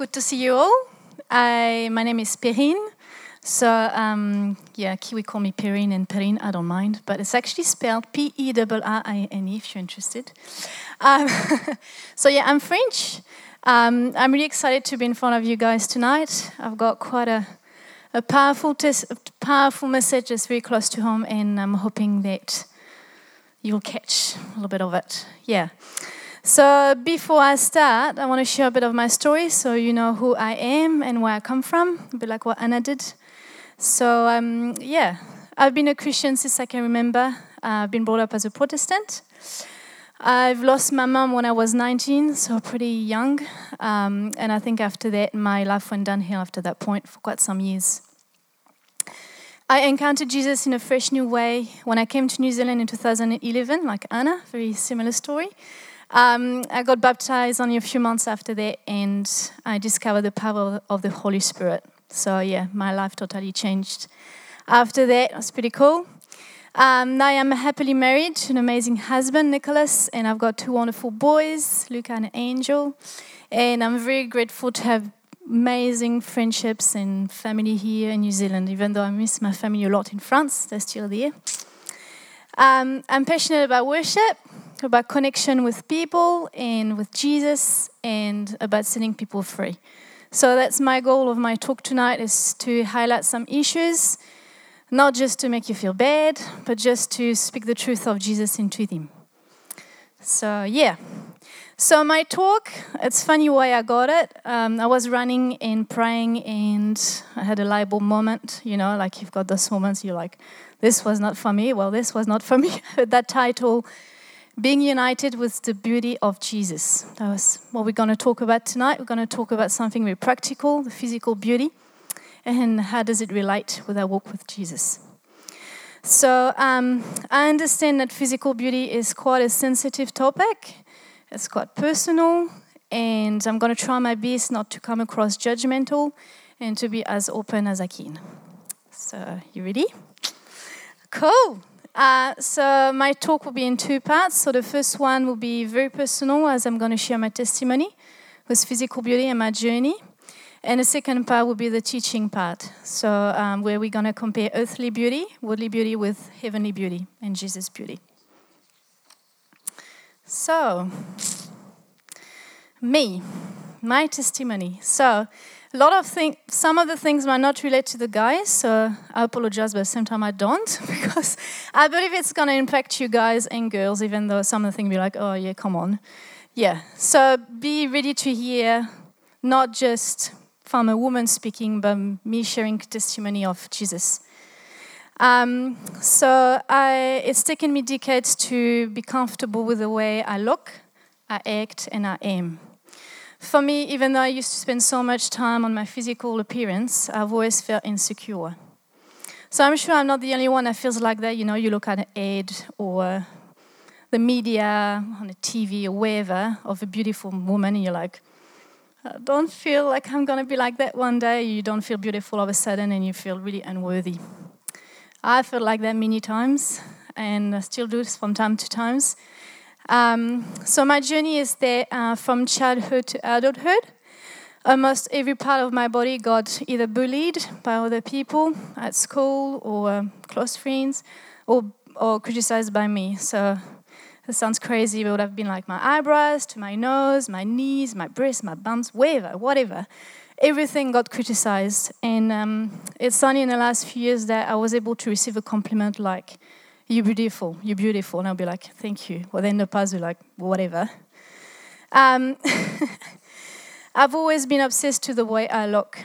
Good to see you all. My name is Perrine. So, Kiwi call me Perrine and Perrine, I don't mind. But it's actually spelled Perrine, if you're interested. So, I'm French. I'm really excited to be in front of you guys tonight. I've got quite a powerful message that's very close to home, and I'm hoping that you'll catch a little bit of it. Yeah. So before I start, I want to share a bit of my story so you know who I am and where I come from, a bit like what Anna did. So, I've been a Christian since I can remember. I've been brought up as a Protestant. I've lost my mum when I was 19, so pretty young. And I think after that, my life went downhill after that point for quite some years. I encountered Jesus in a fresh new way when I came to New Zealand in 2011, like Anna, very similar story. I got baptized only a few months after that, and I discovered the power of the Holy Spirit. So my life totally changed. After that, it was pretty cool. Now I'm happily married to an amazing husband, Nicholas, and I've got two wonderful boys, Luca and Angel. And I'm very grateful to have amazing friendships and family here in New Zealand, even though I miss my family a lot in France, they're still there. I'm passionate about worship, about connection with people and with Jesus, and about setting people free. So that's my goal of my talk tonight, is to highlight some issues, not just to make you feel bad, but just to speak the truth of Jesus into them. So my talk, it's funny why I got it. I was running and praying, and I had a liable moment, like you've got those moments, you're like, this was not for me. Well, this was not for me. That title, Being United with the Beauty of Jesus. That was what we're going to talk about tonight. We're going to talk about something very practical, the physical beauty, and how does it relate with our walk with Jesus. So I understand that physical beauty is quite a sensitive topic. It's quite personal, and I'm going to try my best not to come across judgmental and to be as open as I can. So you ready? Cool. So my talk will be in two parts. So the first one will be very personal, as I'm going to share my testimony with physical beauty and my journey. And the second part will be the teaching part, so where we're going to compare earthly beauty, worldly beauty, with heavenly beauty and Jesus' beauty. So, my testimony. So, some of the things might not relate to the guys, so I apologize, but at the same time I don't, because I believe it's going to impact you guys and girls, even though some of the things be like, oh yeah, come on. Yeah, so be ready to hear not just from a woman speaking, but me sharing testimony of Jesus. It's taken me decades to be comfortable with the way I look, I act, and I am. For me, even though I used to spend so much time on my physical appearance, I've always felt insecure. So I'm sure I'm not the only one that feels like that. You look at an ad or the media on the TV or wherever of a beautiful woman, and you're like, I don't feel like I'm going to be like that one day. You don't feel beautiful all of a sudden, and you feel really unworthy. I felt like that many times, and I still do from time to time. So my journey is that from childhood to adulthood, almost every part of my body got either bullied by other people at school or close friends or criticized by me. So it sounds crazy, but it would have been like my eyebrows to my nose, my knees, my breasts, my bumps, whatever. Everything got criticized. And it's only in the last few years that I was able to receive a compliment like, You're beautiful. And I'll be like, thank you. Well, then the past, we're like, whatever. I've always been obsessed to the way I look,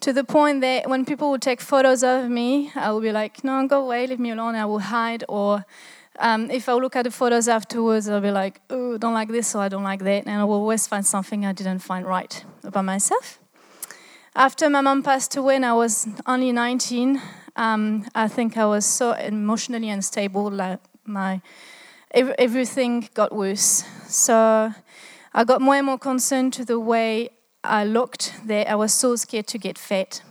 to the point that when people would take photos of me, I will be like, no, go away, leave me alone, I will hide. Or if I look at the photos afterwards, I'll be like, oh, don't like this or I don't like that. And I will always find something I didn't find right about myself. After my mom passed away and I was only 19, I think I was so emotionally unstable, like everything got worse. So I got more and more concerned to the way I looked, that I was so scared to get fat,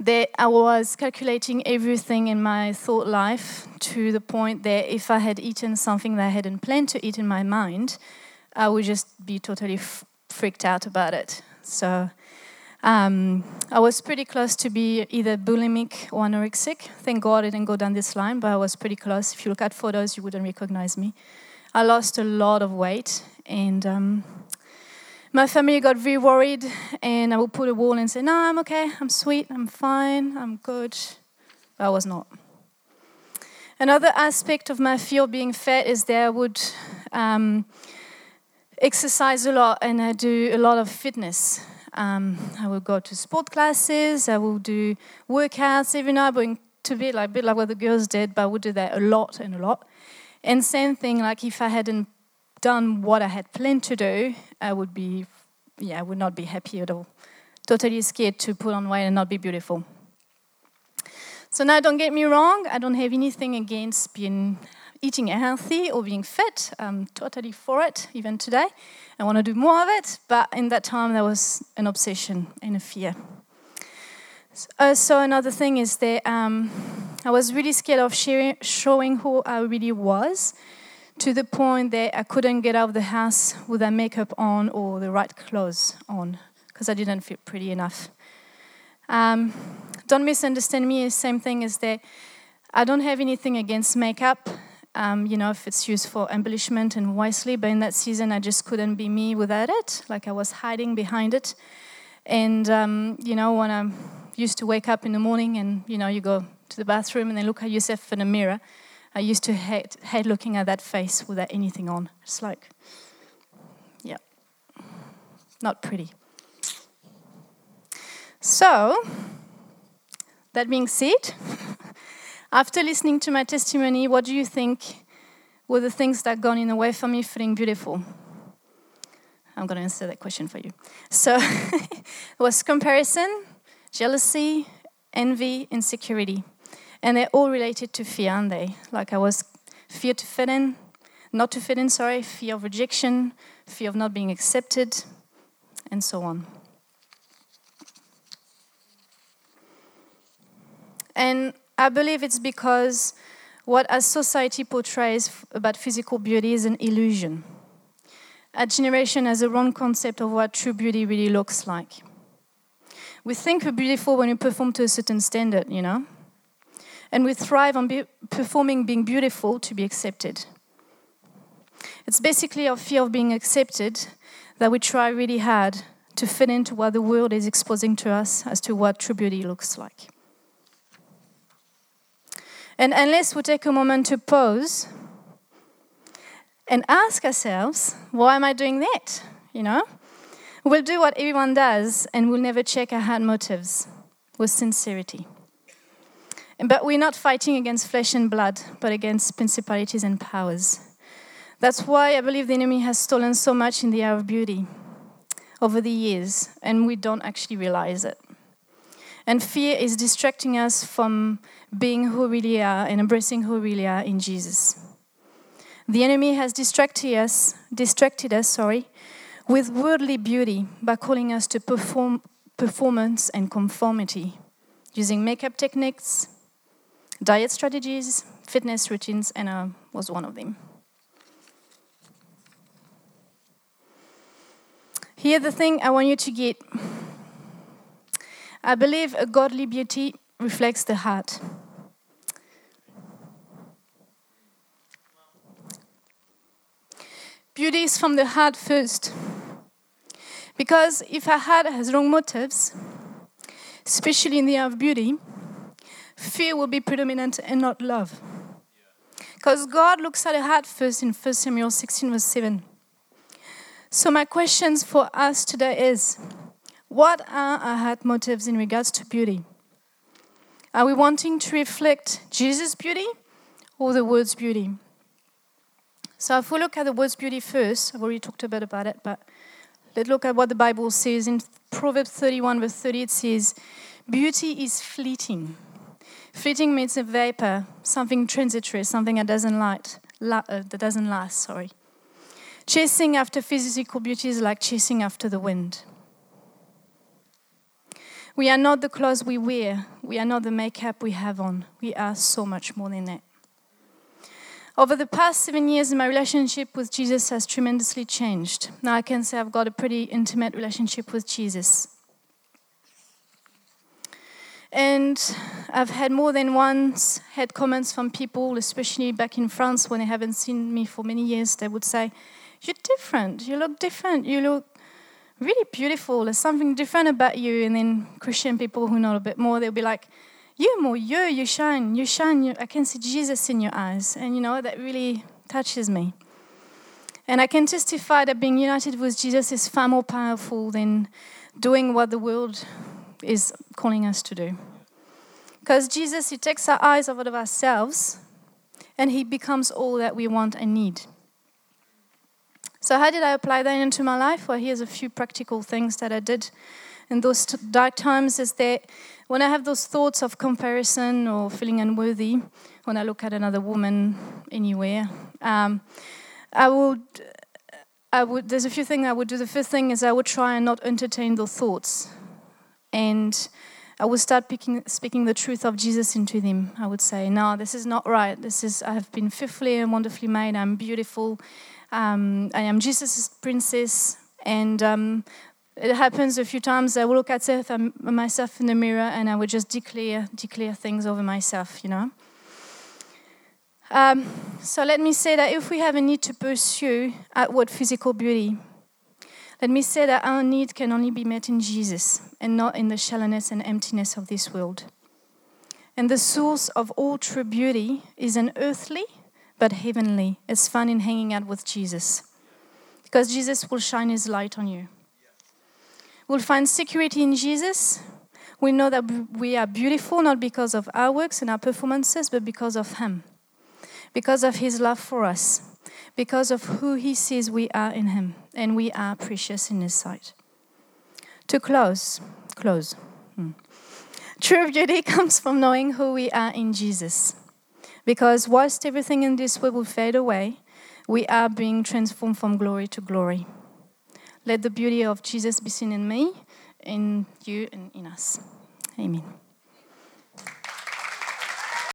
that I was calculating everything in my thought life to the point that if I had eaten something that I hadn't planned to eat in my mind, I would just be totally freaked out about it. So I was pretty close to be either bulimic or anorexic. Thank God I didn't go down this line, but I was pretty close. If you look at photos, you wouldn't recognize me. I lost a lot of weight, and my family got very worried, and I would put a wall and say, no, I'm okay, I'm sweet, I'm fine, I'm good. But I was not. Another aspect of my fear of being fat is that I would exercise a lot, and I do a lot of fitness. I would go to sport classes, I would do workouts every night, going to be like, a bit like what the girls did, but I would do that a lot and a lot. And same thing, like if I hadn't done what I had planned to do, I would be, I would not be happy at all. Totally scared to put on weight and not be beautiful. So now, don't get me wrong, I don't have anything against eating healthy or being fit. I'm totally for it, even today. I want to do more of it, but in that time, there was an obsession and a fear. So another thing is that I was really scared of showing who I really was, to the point that I couldn't get out of the house with the makeup on or the right clothes on, because I didn't feel pretty enough. Don't misunderstand me, the same thing is that I don't have anything against makeup, if it's used for embellishment and wisely, but in that season I just couldn't be me without it, like I was hiding behind it. And, when I used to wake up in the morning and, you go to the bathroom and then look at yourself in a mirror, I used to hate looking at that face without anything on. It's like, not pretty. So, that being said, after listening to my testimony, what do you think were the things that got in the way for me feeling beautiful? I'm going to answer that question for you. So it was comparison, jealousy, envy, insecurity. And they're all related to fear, aren't they? Like I was fear to fit in, fear of rejection, fear of not being accepted, and so on. And I believe it's because what our society portrays about physical beauty is an illusion. Our generation has a wrong concept of what true beauty really looks like. We think we're beautiful when we perform to a certain standard, and we thrive on performing being beautiful to be accepted. It's basically our fear of being accepted that we try really hard to fit into what the world is exposing to us as to what true beauty looks like. And unless we take a moment to pause and ask ourselves, why am I doing that? We'll do what everyone does and we'll never check our heart motives with sincerity. But we're not fighting against flesh and blood, but against principalities and powers. That's why I believe the enemy has stolen so much in the hour of beauty over the years, and we don't actually realize it. And fear is distracting us from being who we really are and embracing who we really are in Jesus. The enemy has distracted us, with worldly beauty by calling us to performance and conformity, using makeup techniques, diet strategies, fitness routines, and I was one of them. Here's the thing I want you to get. I believe a godly beauty reflects the heart. Beauty is from the heart first. Because if our heart has wrong motives, especially in the hour of beauty, fear will be predominant and not love. Because God looks at the heart first in 1 Samuel 16 verse 7. So my questions for us today is, what are our heart motives in regards to beauty? Are we wanting to reflect Jesus' beauty or the world's beauty? So if we look at the world's beauty first, I've already talked a bit about it, but let's look at what the Bible says. In Proverbs 31 verse 30, it says, beauty is fleeting. Fleeting means a vapor, something transitory, something that doesn't last. Chasing after physical beauty is like chasing after the wind. We are not the clothes we wear. We are not the makeup we have on. We are so much more than that. Over the past 7 years, my relationship with Jesus has tremendously changed. Now I can say I've got a pretty intimate relationship with Jesus. And I've had more than once had comments from people, especially back in France when they haven't seen me for many years, they would say, "You're different, you look really beautiful, there's something different about you." And then Christian people who know a bit more, they'll be like, you shine, I can see Jesus in your eyes. And you know, that really touches me. And I can testify that being united with Jesus is far more powerful than doing what the world is calling us to do. Because Jesus, He takes our eyes off of ourselves and He becomes all that we want and need. So how did I apply that into my life? Well, here's a few practical things that I did in those dark times is that when I have those thoughts of comparison or feeling unworthy, when I look at another woman anywhere, I would. There's a few things I would do. The first thing is I would try and not entertain those thoughts. And I would start speaking the truth of Jesus into them. I would say, "No, this is not right. I have been fearfully and wonderfully made. I'm beautiful. I am Jesus' princess." And it happens a few times. I will look at myself in the mirror and I would just declare things over myself, you know. So let me say that if we have a need to pursue outward physical beauty, let me say that our need can only be met in Jesus and not in the shallowness and emptiness of this world. And the source of all true beauty is unearthly but heavenly. It's found in hanging out with Jesus, because Jesus will shine His light on you. We'll find security in Jesus. We know that we are beautiful not because of our works and our performances, but because of Him, because of His love for us, because of who He sees we are in Him, and we are precious in His sight. To close. True beauty comes from knowing who we are in Jesus, because whilst everything in this world will fade away, we are being transformed from glory to glory. Let the beauty of Jesus be seen in me, in you, and in us. Amen.